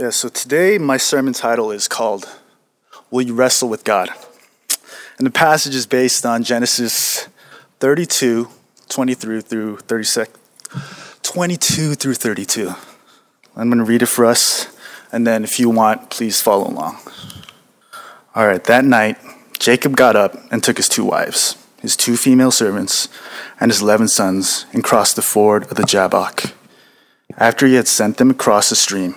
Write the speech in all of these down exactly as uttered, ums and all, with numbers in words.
Yeah, so today my sermon title is called, Will You Wrestle with God? And the passage is based on Genesis thirty-two, twenty-three through thirty-six, twenty-two through thirty-two. I'm going to read it for us, and then if you want, please follow along. All right, that night, Jacob got up and took his two wives, his two female servants, and his eleven sons, and crossed the ford of the Jabbok. After he had sent them across the stream,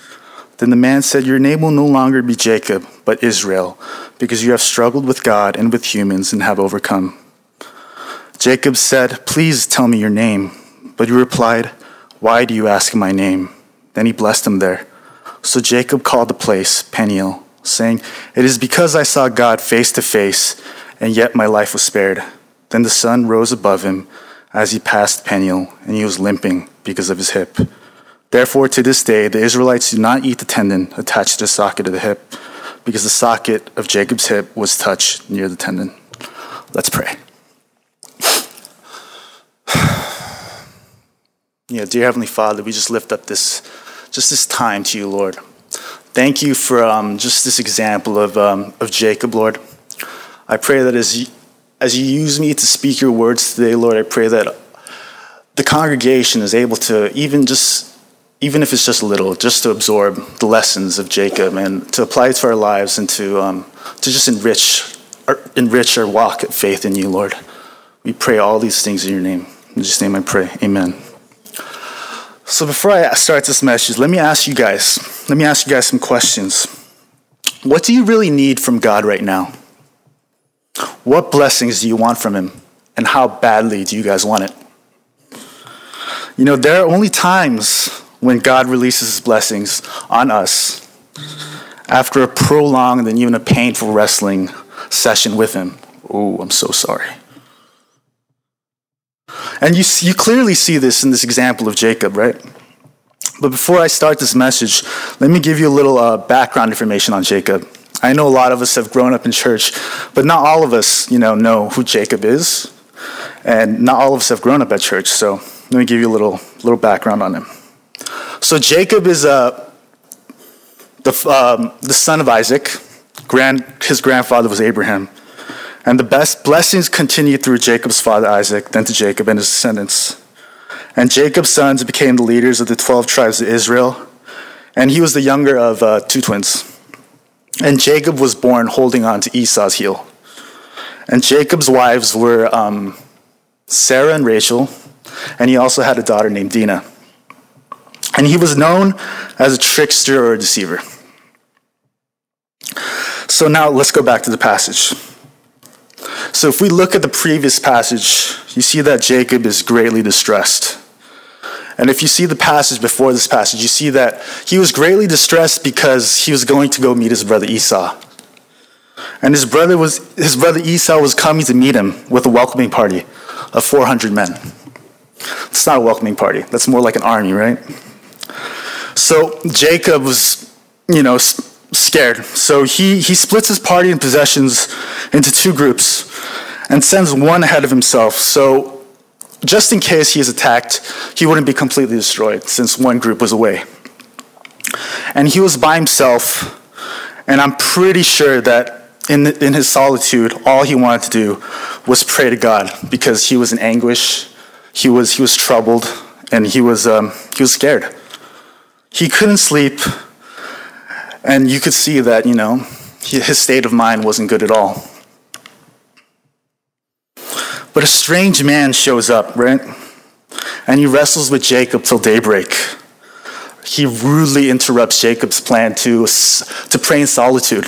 Then the man said, "Your name will no longer be Jacob, but Israel, because you have struggled with God and with humans and have overcome." Jacob said, "Please tell me your name." But he replied, "Why do you ask my name?" Then he blessed him there. So Jacob called the place Peniel, saying, "It is because I saw God face to face, and yet my life was spared." Then the sun rose above him as he passed Peniel, and he was limping because of his hip. Therefore, to this day, the Israelites do not eat the tendon attached to the socket of the hip, because the socket of Jacob's hip was touched near the tendon. Let's pray. Yeah, dear Heavenly Father, we just lift up this, just this time to you, Lord. Thank you for um, just this example of um, of Jacob, Lord. I pray that as you, as you use me to speak your words today, Lord, I pray that the congregation is able to even just. even if it's just a little, just to absorb the lessons of Jacob and to apply it to our lives and to um, to just enrich our, enrich our walk of faith in you, Lord. We pray all these things in your name. In Jesus' name I pray, amen. So before I start this message, let me ask you guys, let me ask you guys some questions. What do you really need from God right now? What blessings do you want from him? And how badly do you guys want it? You know, there are only times when God releases his blessings on us after a prolonged and even a painful wrestling session with him. Oh, I'm so sorry. And you you clearly see this in this example of Jacob, right? But before I start this message, let me give you a little uh, background information on Jacob. I know a lot of us have grown up in church, but not all of us, you know, know who Jacob is. And not all of us have grown up at church, so let me give you a little little background on him. So Jacob is uh, the um, the son of Isaac. Grand, his grandfather was Abraham. And the best blessings continued through Jacob's father Isaac, then to Jacob and his descendants. And Jacob's sons became the leaders of the twelve tribes of Israel. And he was the younger of uh, two twins. And Jacob was born holding on to Esau's heel. And Jacob's wives were um, Sarah and Rachel. And he also had a daughter named Dina. And he was known as a trickster or a deceiver. So now let's go back to the passage. So if we look at the previous passage, you see that Jacob is greatly distressed. And if you see the passage before this passage, you see that he was greatly distressed because he was going to go meet his brother Esau. And his brother was his brother Esau was coming to meet him with a welcoming party of four hundred men. It's not a welcoming party. That's more like an army, right? So Jacob was, you know, scared. So he, he splits his party and possessions into two groups and sends one ahead of himself. So just in case he is attacked, he wouldn't be completely destroyed since one group was away. And he was by himself, and I'm pretty sure that in, the, in his solitude, all he wanted to do was pray to God because he was in anguish. He was he was troubled, and he was um, he was scared. He couldn't sleep, and you could see that, you know, his state of mind wasn't good at all. But a strange man shows up, right? And he wrestles with Jacob till daybreak. He rudely interrupts Jacob's plan to, to pray in solitude.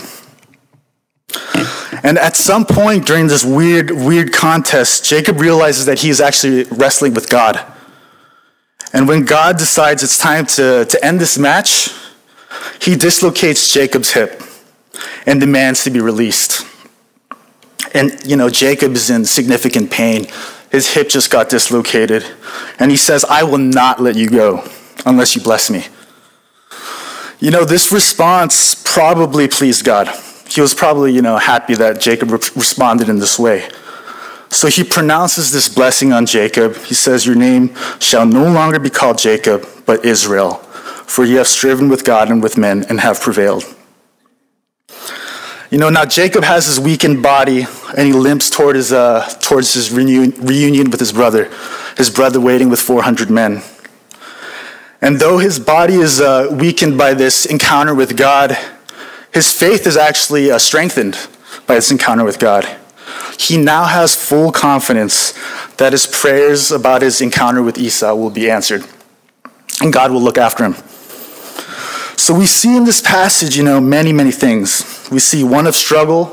And at some point during this weird, weird contest, Jacob realizes that he is actually wrestling with God. And when God decides it's time to, to end this match, he dislocates Jacob's hip and demands to be released. And, you know, Jacob is in significant pain. His hip just got dislocated. And he says, I will not let you go unless you bless me. You know, this response probably pleased God. He was probably, you know, happy that Jacob re- responded in this way. So he pronounces this blessing on Jacob. He says, your name shall no longer be called Jacob, but Israel, for you have striven with God and with men and have prevailed. You know, now Jacob has his weakened body, and he limps toward his, uh, towards his reunion, reunion with his brother, his brother waiting with four hundred men. And though his body is uh, weakened by this encounter with God, his faith is actually uh, strengthened by this encounter with God. He now has full confidence that his prayers about his encounter with Esau will be answered, and God will look after him. So we see in this passage, you know, many, many things. We see one of struggle,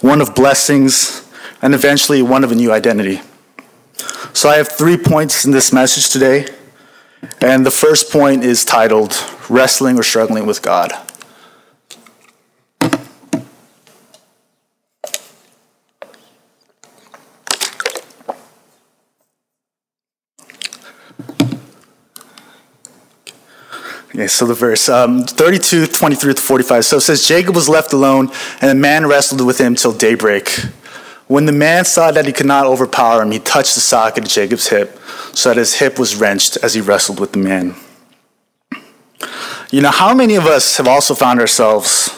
one of blessings, and eventually one of a new identity. So I have three points in this message today, and the first point is titled, Wrestling or Struggling with God. Okay, so the verse, um, thirty-two, twenty-three to forty-five. So it says, Jacob was left alone, and the man wrestled with him till daybreak. When the man saw that he could not overpower him, he touched the socket of Jacob's hip, so that his hip was wrenched as he wrestled with the man. You know, how many of us have also found ourselves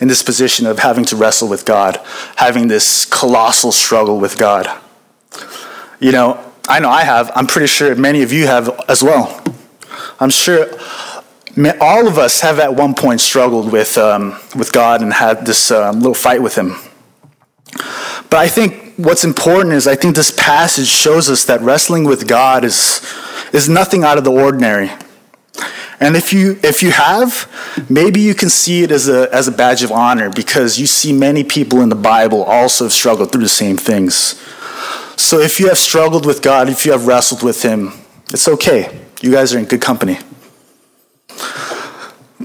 in this position of having to wrestle with God, having this colossal struggle with God? You know, I know I have. I'm pretty sure many of you have as well. I'm sure... All of us have at one point struggled with um, with God and had this uh, little fight with him. But I think what's important is I think this passage shows us that wrestling with God is is nothing out of the ordinary. And if you if you have, maybe you can see it as a as a badge of honor, because you see many people in the Bible also have struggled through the same things. So if you have struggled with God, if you have wrestled with him, it's okay. You guys are in good company.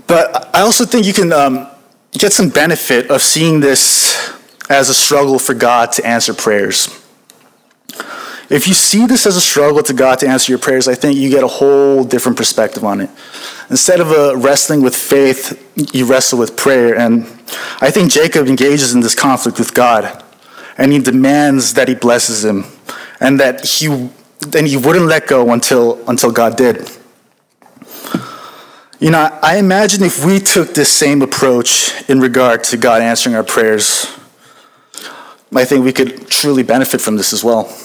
But I also think you can um, get some benefit of seeing this as a struggle for God to answer prayers. If you see this as a struggle to God to answer your prayers, I think you get a whole different perspective on it. Instead of uh, wrestling with faith, you wrestle with prayer. And I think Jacob engages in this conflict with God, and he demands that he blesses him, and that he and he wouldn't let go until until God did. You know, I imagine if we took this same approach in regard to God answering our prayers, I think we could truly benefit from this as well.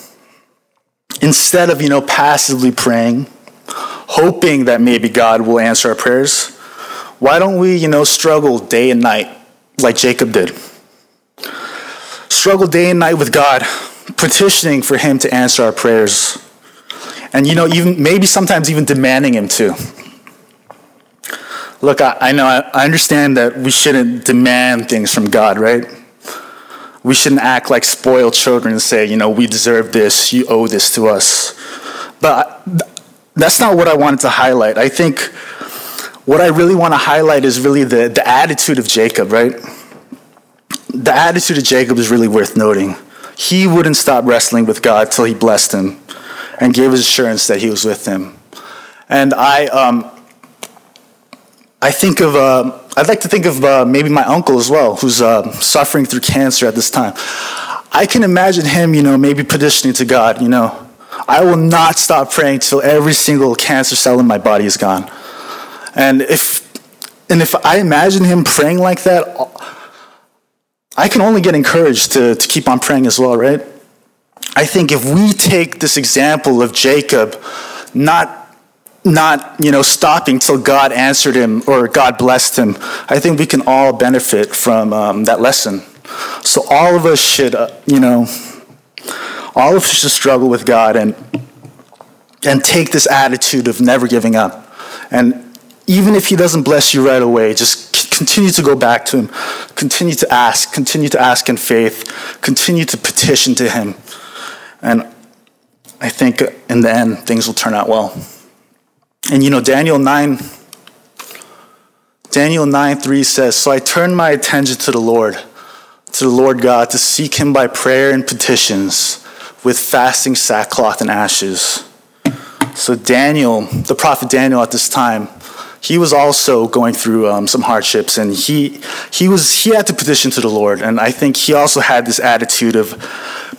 Instead of, you know, passively praying, hoping that maybe God will answer our prayers, why don't we, you know, struggle day and night like Jacob did? Struggle day and night with God, petitioning for him to answer our prayers. And, you know, even maybe sometimes even demanding him to. Look, I, I know, I understand that we shouldn't demand things from God, right? We shouldn't act like spoiled children and say, you know, we deserve this, you owe this to us. But that's not what I wanted to highlight. I think what I really want to highlight is really the, the attitude of Jacob, right? The attitude of Jacob is really worth noting. He wouldn't stop wrestling with God till he blessed him and gave his assurance that he was with him. And I... um. I think of, uh, I'd like to think of uh, maybe my uncle as well, who's uh, suffering through cancer at this time. I can imagine him, you know, maybe petitioning to God, you know, I will not stop praying till every single cancer cell in my body is gone. And if, and if I imagine him praying like that, I can only get encouraged to, to keep on praying as well, right? I think if we take this example of Jacob, not Not, you know, stopping till God answered him or God blessed him, I think we can all benefit from um, that lesson. So all of us should, uh, you know, all of us should struggle with God and and take this attitude of never giving up. And even if he doesn't bless you right away, just c- continue to go back to him, continue to ask, continue to ask in faith, continue to petition to him. And I think in the end, things will turn out well. And you know, Daniel nine, Daniel nine three says, so I turned my attention to the Lord, to the Lord God, to seek him by prayer and petitions with fasting, sackcloth, and ashes. So Daniel, the prophet Daniel at this time, he was also going through um, some hardships, and he he was he had to petition to the Lord. And I think he also had this attitude of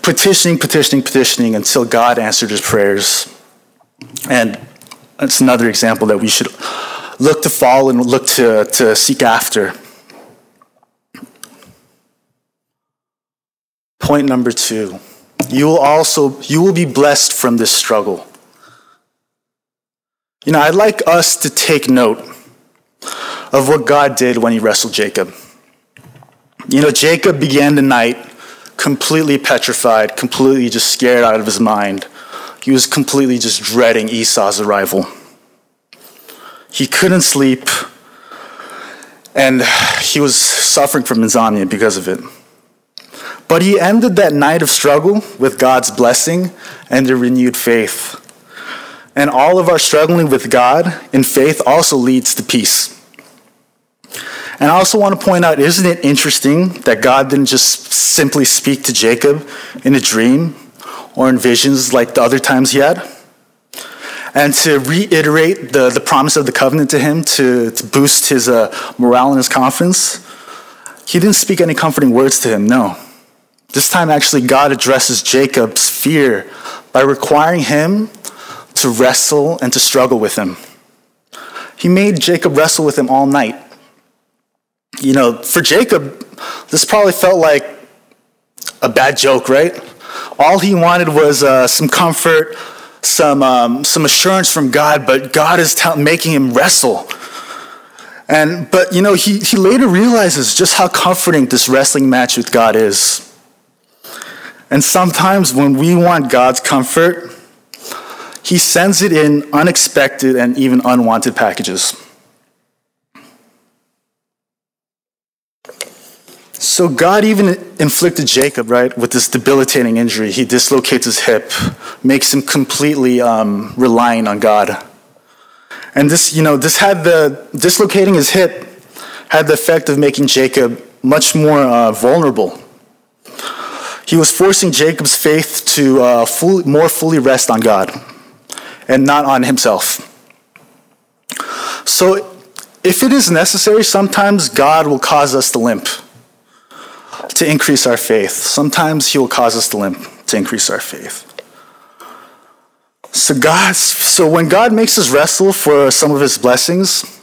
petitioning, petitioning, petitioning until God answered his prayers. And that's another example that we should look to follow and look to, to seek after. Point number two, you will also, you will be blessed from this struggle. You know, I'd like us to take note of what God did when he wrestled Jacob. You know, Jacob began the night completely petrified, completely just scared out of his mind. He was completely just dreading Esau's arrival. He couldn't sleep, and he was suffering from insomnia because of it. But he ended that night of struggle with God's blessing and a renewed faith. And all of our struggling with God in faith also leads to peace. And I also want to point out, isn't it interesting that God didn't just simply speak to Jacob in a dream or in visions like the other times he had? And to reiterate the, the promise of the covenant to him to, to boost his uh, morale and his confidence, he didn't speak any comforting words to him, no. This time, actually, God addresses Jacob's fear by requiring him to wrestle and to struggle with him. He made Jacob wrestle with him all night. You know, for Jacob, this probably felt like a bad joke, right? All he wanted was uh, some comfort, some um, some assurance from God, but God is t- making him wrestle. And but you know, he he later realizes just how comforting this wrestling match with God is. And sometimes when we want God's comfort, he sends it in unexpected and even unwanted packages. So God even inflicted Jacob, right, with this debilitating injury. He dislocates his hip, makes him completely um, reliant on God. And this, you know, this had the, dislocating his hip had the effect of making Jacob much more uh, vulnerable. He was forcing Jacob's faith to uh, full, more fully rest on God and not on himself. So if it is necessary, sometimes God will cause us to limp, to increase our faith. Sometimes he will cause us to limp, to increase our faith. So God, so when God makes us wrestle for some of his blessings,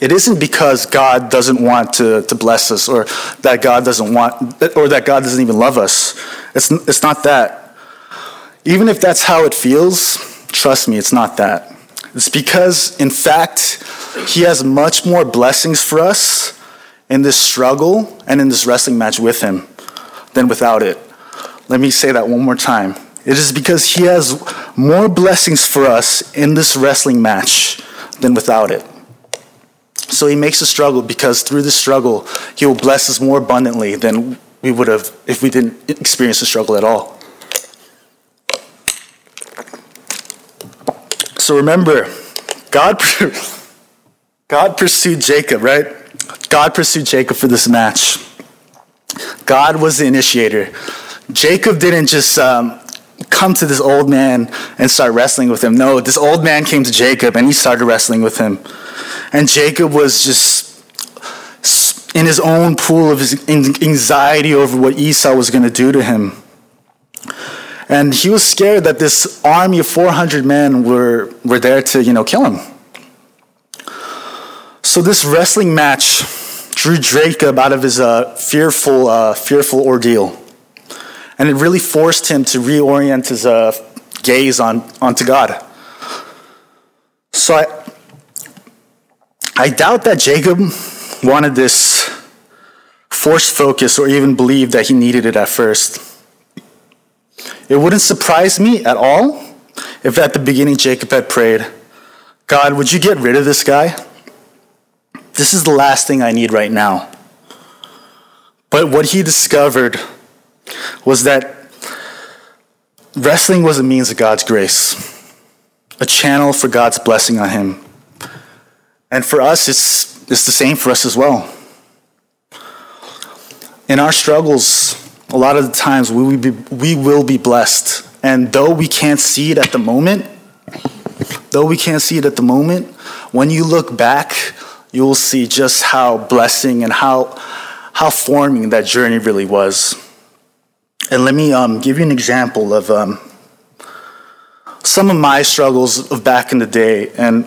it isn't because God doesn't want to, to bless us, or that God doesn't want, or that God doesn't even love us. It's it's not that. Even if that's how it feels, trust me, it's not that. It's because, in fact, he has much more blessings for us in this struggle and in this wrestling match with him than without it. Let me say that one more time. It is because he has more blessings for us in this wrestling match than without it. So he makes a struggle because through the struggle, he will bless us more abundantly than we would have if we didn't experience the struggle at all. So remember, God, God pursued Jacob, right? God pursued Jacob for this match. God was the initiator. Jacob didn't just um, come to this old man and start wrestling with him. No, this old man came to Jacob and he started wrestling with him. And Jacob was just in his own pool of his anxiety over what Esau was going to do to him. And he was scared that this army of four hundred men were, were there to, you know, kill him. So this wrestling match drew Jacob out of his uh, fearful, uh, fearful ordeal. And it really forced him to reorient his uh, gaze on onto God. So I... I doubt that Jacob wanted this forced focus or even believed that he needed it at first. It wouldn't surprise me at all if at the beginning Jacob had prayed, God, would you get rid of this guy? This is the last thing I need right now. But what he discovered was that wrestling was a means of God's grace, a channel for God's blessing on him. And for us, it's it's the same for us as well. In our struggles, a lot of the times we will be, we will be blessed. And though we can't see it at the moment, though we can't see it at the moment, when you look back, you'll see just how blessing and how how forming that journey really was. And let me um, give you an example of um, some of my struggles of back in the day, and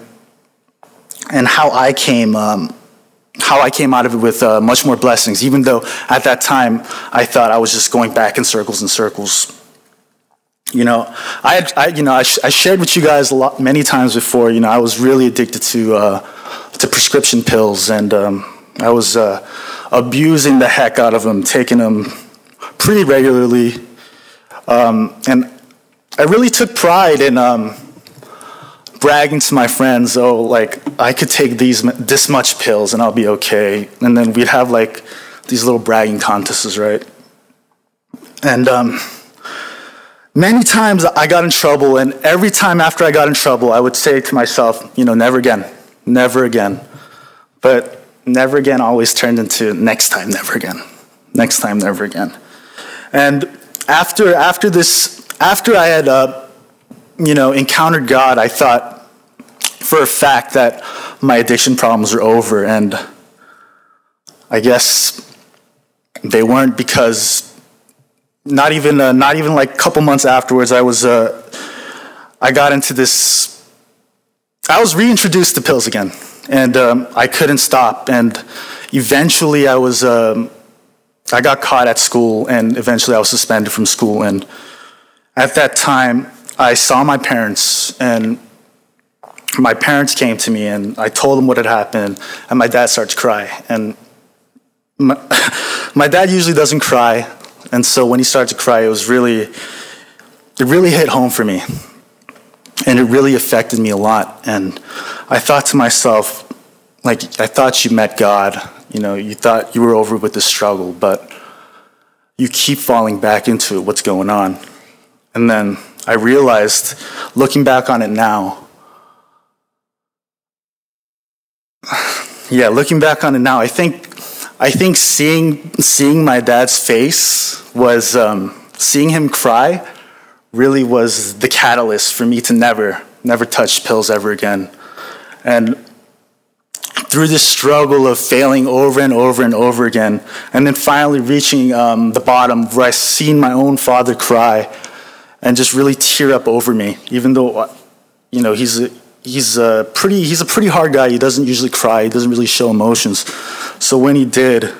and how I came um, how I came out of it with uh, much more blessings. Even though at that time I thought I was just going back in circles and circles. You know, I, I you know I, sh- I shared with you guys a lot, many times before. You know, I was really addicted to uh, to prescription pills, and um, I was uh, abusing the heck out of them, taking them pretty regularly, um, and I really took pride in um, bragging to my friends, oh, like, I could take these this much pills and I'll be okay. And then we'd have like these little bragging contests, right? And um, many times I got in trouble, and every time after I got in trouble, I would say to myself, you know, never again, never again. But never again always turned into next time, never again, next time, never again. And after after this, after I had, uh, you know, encountered God, I thought for a fact that my addiction problems were over, and I guess they weren't, because not even uh, not even like a couple months afterwards, I was uh, I got into this. I was reintroduced to pills again, and um, I couldn't stop, and eventually I was. Um, I got caught at school, and eventually I was suspended from school. And at that time, I saw my parents, and my parents came to me, and I told them what had happened, and my dad started to cry. And my, my dad usually doesn't cry, and so when he started to cry, it was really, it really hit home for me, and it really affected me a lot. And I thought to myself, like, I thought you met God. You know, you thought you were over with the struggle, but you keep falling back into it. What's going on? And then I realized, looking back on it now, yeah, looking back on it now, I think, I think seeing seeing my dad's face was um, seeing him cry, really was the catalyst for me to never, never touch pills ever again, and. Through this struggle of failing over and over and over again, and then finally reaching um, the bottom where I seen my own father cry and just really tear up over me, even though, you know, he's a, he's a pretty he's a pretty hard guy. He doesn't usually cry. He doesn't really show emotions. So when he did,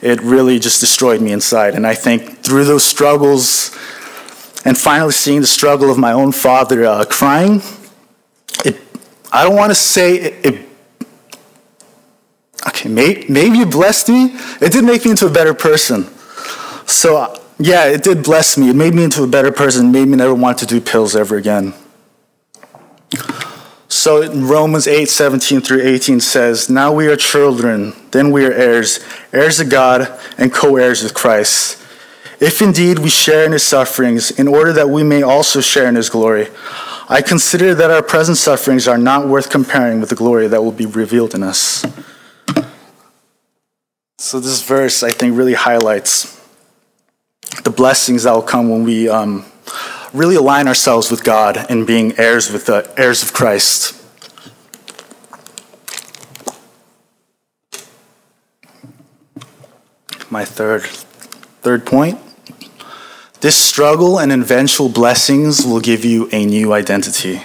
it really just destroyed me inside. And I think through those struggles and finally seeing the struggle of my own father uh, crying, it I don't want to say it, it Okay, maybe it blessed me. It did make me into a better person. So, yeah, it did bless me. It made me into a better person. It made me never want to do pills ever again. So in Romans eight, seventeen through eighteen says, now we are children, then we are heirs, heirs of God and co-heirs with Christ. If indeed we share in his sufferings, in order that we may also share in his glory. I consider that our present sufferings are not worth comparing with the glory that will be revealed in us. So this verse, I think, really highlights the blessings that will come when we um, really align ourselves with God and being heirs with the heirs of Christ. My third, third point: this struggle and eventual blessings will give you a new identity.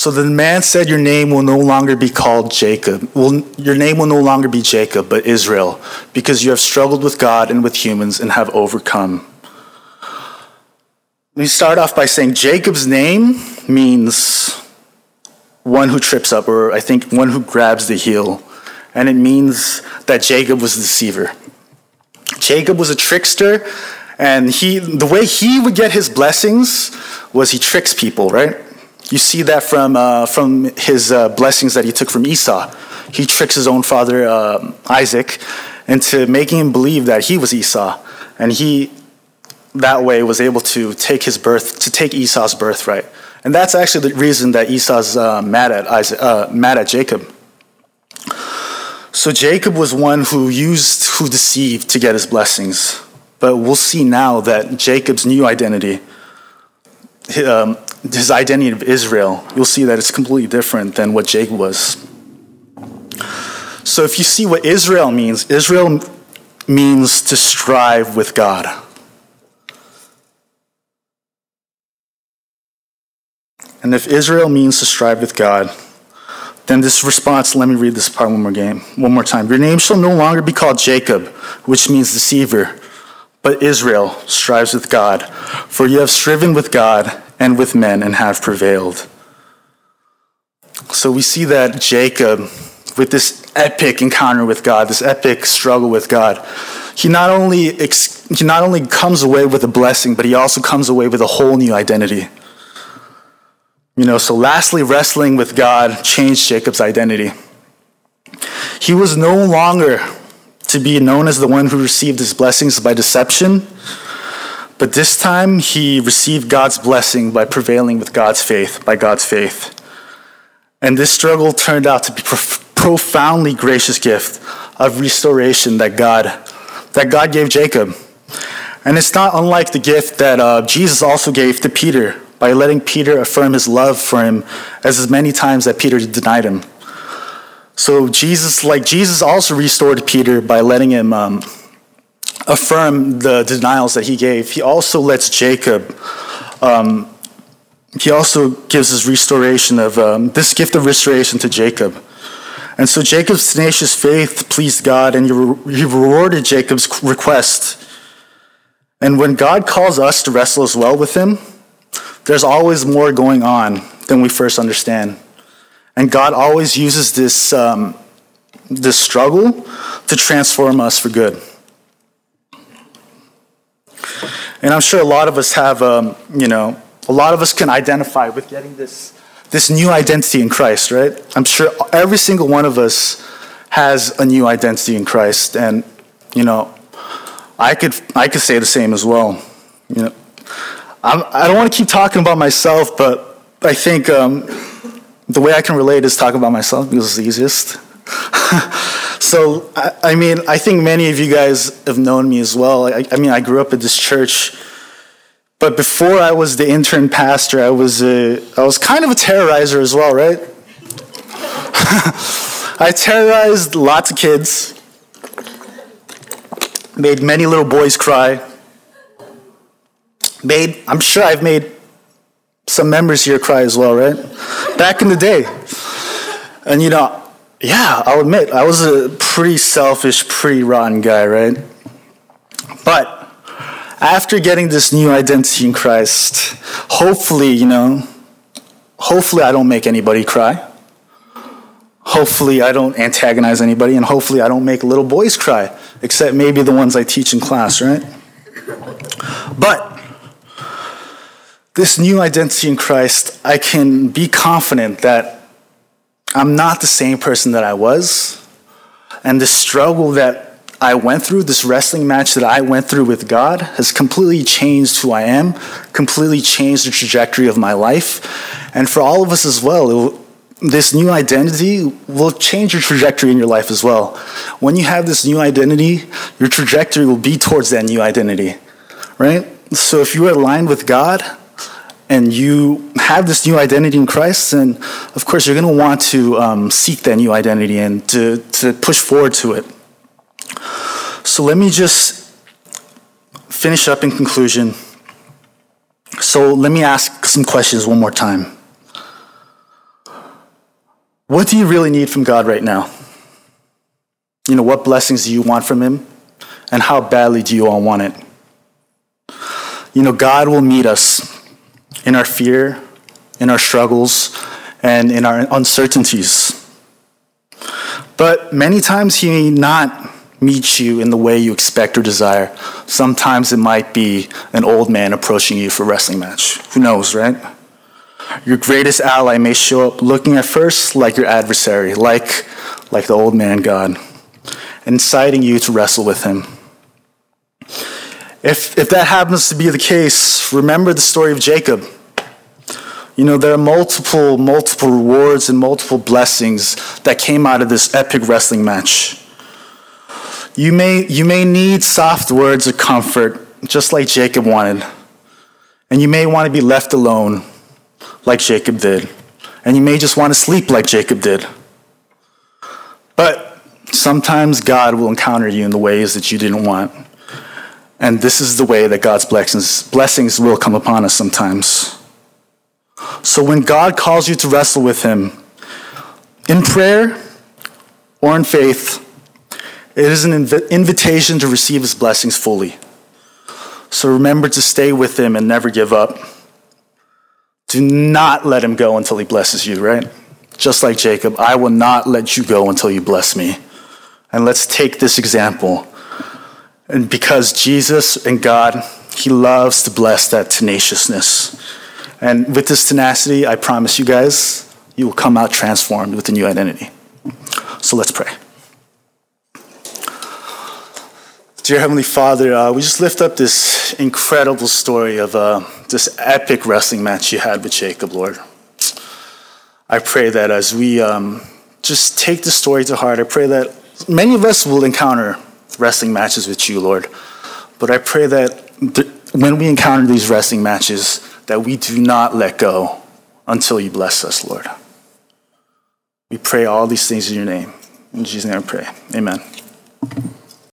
So the man said, your name will no longer be called Jacob. Well, your name will no longer be Jacob, but Israel, because you have struggled with God and with humans and have overcome. We start off by saying Jacob's name means one who trips up, or I think one who grabs the heel. And it means that Jacob was a deceiver. Jacob was a trickster, and he the way he would get his blessings was he tricks people, right? You see that from uh, from his uh, blessings that he took from Esau. He tricks his own father, uh, Isaac, into making him believe that he was Esau. And he, that way, was able to take his birth, to take Esau's birthright. And that's actually the reason that Esau's uh, mad at Isaac, uh, mad at Jacob. So Jacob was one who used, who deceived to get his blessings. But we'll see now that Jacob's new identity, his identity of Israel, you'll see that it's completely different than what Jacob was. So if you see what Israel means, Israel means to strive with God. And if Israel means to strive with God, then this response, let me read this part one more game, one more time. Your name shall no longer be called Jacob, which means deceiver, but Israel strives with God, for you have striven with God and with men and have prevailed. So we see that Jacob, with this epic encounter with God, this epic struggle with God, he not only he not only comes away with a blessing, but he also comes away with a whole new identity. You know, so lastly, wrestling with God changed Jacob's identity. He was no longer to be known as the one who received his blessings by deception, but this time he received God's blessing by prevailing with God's faith, by God's faith. And this struggle turned out to be prof- profoundly gracious gift of restoration that God, that God gave Jacob. And it's not unlike the gift that uh, Jesus also gave to Peter by letting Peter affirm his love for him as as many times that Peter denied him. So Jesus, like Jesus also restored Peter by letting him um, affirm the denials that he gave. He also lets Jacob, um, he also gives his restoration of, um, this gift of restoration to Jacob. And so Jacob's tenacious faith pleased God, and he, re- he rewarded Jacob's request. And when God calls us to wrestle as well with him, there's always more going on than we first understand. And God always uses this, um, this struggle to transform us for good. And I'm sure a lot of us have, um, you know, a lot of us can identify with getting this, this new identity in Christ, right? I'm sure every single one of us has a new identity in Christ. And, you know, I could, I could say the same as well, you know. I'm, I don't want to keep talking about myself, but I think um, the way I can relate is talking about myself because it's the easiest. so, I, I mean, I think many of you guys have known me as well. I, I mean, I grew up at this church, but before I was the intern pastor, I was a, I was kind of a terrorizer as well, right? I terrorized lots of kids, made many little boys cry. Made, I'm sure I've made some members here cry as well, right? Back in the day. And, you know, yeah, I'll admit, I was a pretty selfish, pretty rotten guy, right? But after getting this new identity in Christ, hopefully, you know, hopefully I don't make anybody cry. Hopefully I don't antagonize anybody, and hopefully I don't make little boys cry, except maybe the ones I teach in class, right? But this new identity in Christ, I can be confident that I'm not the same person that I was. And the struggle that I went through, this wrestling match that I went through with God, has completely changed who I am, completely changed the trajectory of my life. And for all of us as well, it will, this new identity will change your trajectory in your life as well. When you have this new identity, your trajectory will be towards that new identity, right? So if you are aligned with God, and you have this new identity in Christ, and of course you're going to want to um, seek that new identity and to, to push forward to it. So let me just finish up in conclusion. So let me ask some questions one more time. What do you really need from God right now? You know, what blessings do you want from him? And how badly do you all want it? You know, God will meet us in our fear, in our struggles, and in our uncertainties. But many times he may not meet you in the way you expect or desire. Sometimes it might be an old man approaching you for a wrestling match. Who knows, right? Your greatest ally may show up looking at first like your adversary, like, like the old man God, inciting you to wrestle with him. If if that happens to be the case, remember the story of Jacob. You know, there are multiple, multiple rewards and multiple blessings that came out of this epic wrestling match. You may, you may need soft words of comfort, just like Jacob wanted. And you may want to be left alone, like Jacob did. And you may just want to sleep like Jacob did. But sometimes God will encounter you in the ways that you didn't want. And this is the way that God's blessings, blessings will come upon us sometimes. So when God calls you to wrestle with him, in prayer or in faith, it is an inv- invitation to receive his blessings fully. So remember to stay with him and never give up. Do not let him go until he blesses you, right? Just like Jacob, I will not let you go until you bless me. And let's take this example. And because Jesus and God, he loves to bless that tenaciousness. And with this tenacity, I promise you guys, you will come out transformed with a new identity. So let's pray. Dear Heavenly Father, uh, we just lift up this incredible story of uh, this epic wrestling match you had with Jacob, Lord. I pray that as we um, just take the story to heart, I pray that many of us will encounter wrestling matches with you, Lord. But I pray that th- when we encounter these wrestling matches, that we do not let go until you bless us, Lord. We pray all these things in your name. In Jesus' name I pray. Amen.